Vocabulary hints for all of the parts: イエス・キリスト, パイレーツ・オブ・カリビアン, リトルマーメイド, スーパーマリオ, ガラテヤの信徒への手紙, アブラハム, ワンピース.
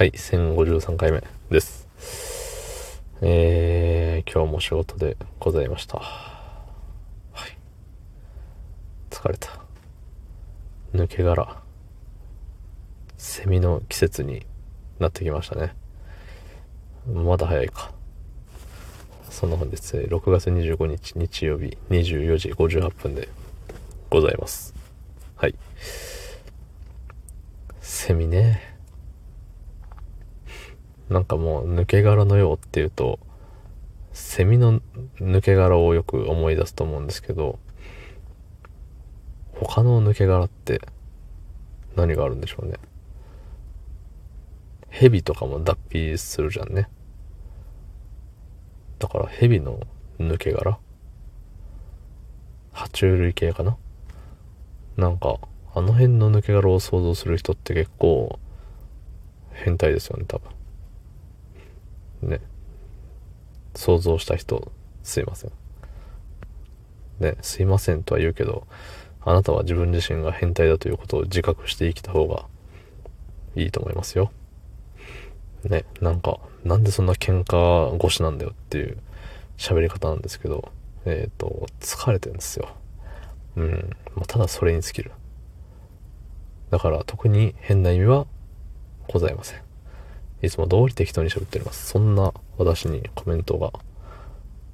はい、1053回目です。今日も仕事でございました。はい。疲れた。抜け殻。セミの季節になってきましたね。まだ早いか。そんな本日、6月25日日曜日24時58分でございます。はい。セミね。なんかもう抜け殻のようっていうとセミの抜け殻をよく思い出すと思うんですけど、他の抜け殻って何があるんでしょうね。ヘビとかも脱皮するじゃんね。だからヘビの抜け殻、爬虫類系かな。なんかあの辺の抜け殻を想像する人って結構変態ですよね、多分ね。想像した人すいませんね。すいませんとは言うけど、あなたは自分自身が変態だということを自覚して生きた方がいいと思いますよね。なんかなんでそんな喧嘩越しなんだよっていう喋り方なんですけど、疲れてるんですよ。ただそれに尽きる。だから特に変な意味はございません。いつも通り適当に喋っております。そんな私にコメントが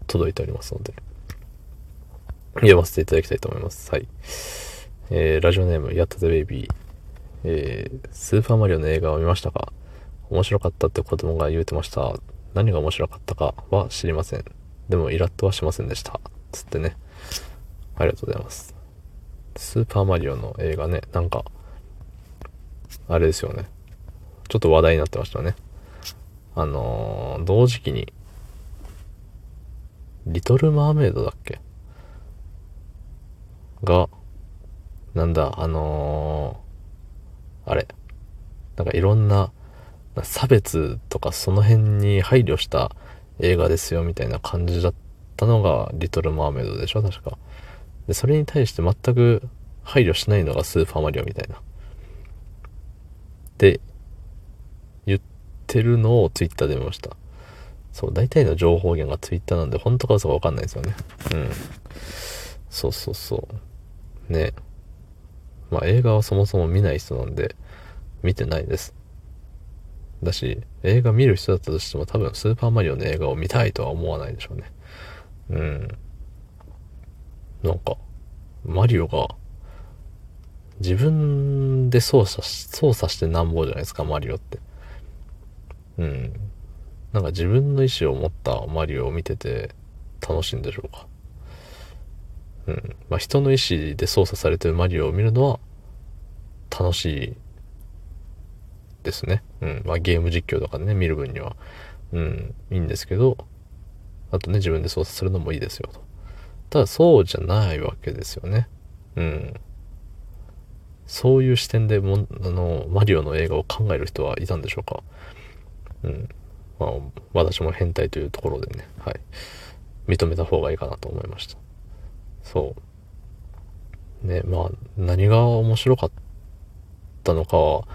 届いておりますので読ませていただきたいと思います。はい、ラジオネームやったぜベイビー、スーパーマリオの映画を見ましたか？面白かったって子供が言うてました。何が面白かったかは知りません。でもイラッとはしませんでしたつってね。ありがとうございます。スーパーマリオの映画ね、なんかあれですよね、ちょっと話題になってましたね。同時期にリトルマーメイドだっけがなんだ、あれなんかいろんな差別とかその辺に配慮した映画ですよみたいな感じだったのがリトルマーメイドでしょ確か。でそれに対して全く配慮しないのがスーパーマリオみたいなで言ってるのをツイッターで見ました。そう、大体の情報源がツイッターなんで本当か嘘か分かんないですよね。そうね。まあ映画はそもそも見ない人なんで見てないです。だし映画見る人だったとしても多分スーパーマリオの映画を見たいとは思わないでしょうね。なんかマリオが自分で操作してなんぼじゃないですかマリオって。なんか自分の意思を持ったマリオを見てて楽しいんでしょうか。まあ人の意思で操作されてるマリオを見るのは楽しいですね。まあゲーム実況とかね見る分にはいいんですけど、あとね自分で操作するのもいいですよと。ただそうじゃないわけですよね。そういう視点でマリオの映画を考える人はいたんでしょうか。まあ私も変態というところでね、はい、認めた方がいいかなと思いました。そうね、まあ何が面白かったのかは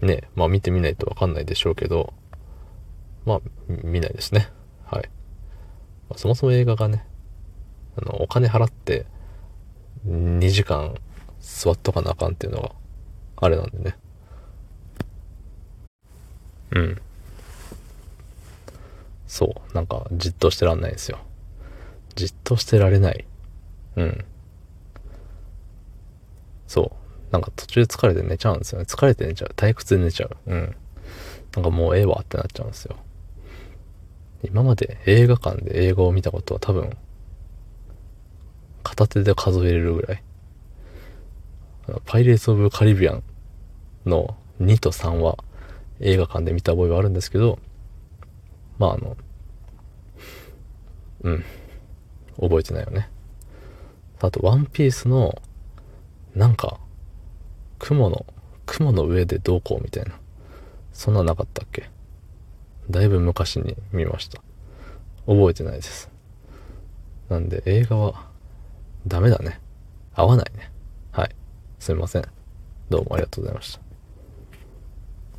ね、まあ見てみないと分かんないでしょうけど、まあ見ないですね。はい。まあ、そもそも映画がね、お金払って2時間座っとかなあかんっていうのがあれなんでね。そうなんかじっとしてらんないんですよ。じっとしてられない。そうなんか途中で疲れて寝ちゃうんですよね。疲れて寝ちゃう、退屈で寝ちゃう。なんかもうええわってなっちゃうんですよ。今まで映画館で映画を見たことは多分片手で数えれるぐらい。パイレーツ・オブ・カリビアンの2と3は映画館で見た覚えはあるんですけど、まあ覚えてないよね。あとワンピースのなんか雲の上でどうこうみたいな、そんななかったっけ？だいぶ昔に見ました。覚えてないです。なんで映画はダメだね、合わないね。はい、すみません。どうもありがとうございました。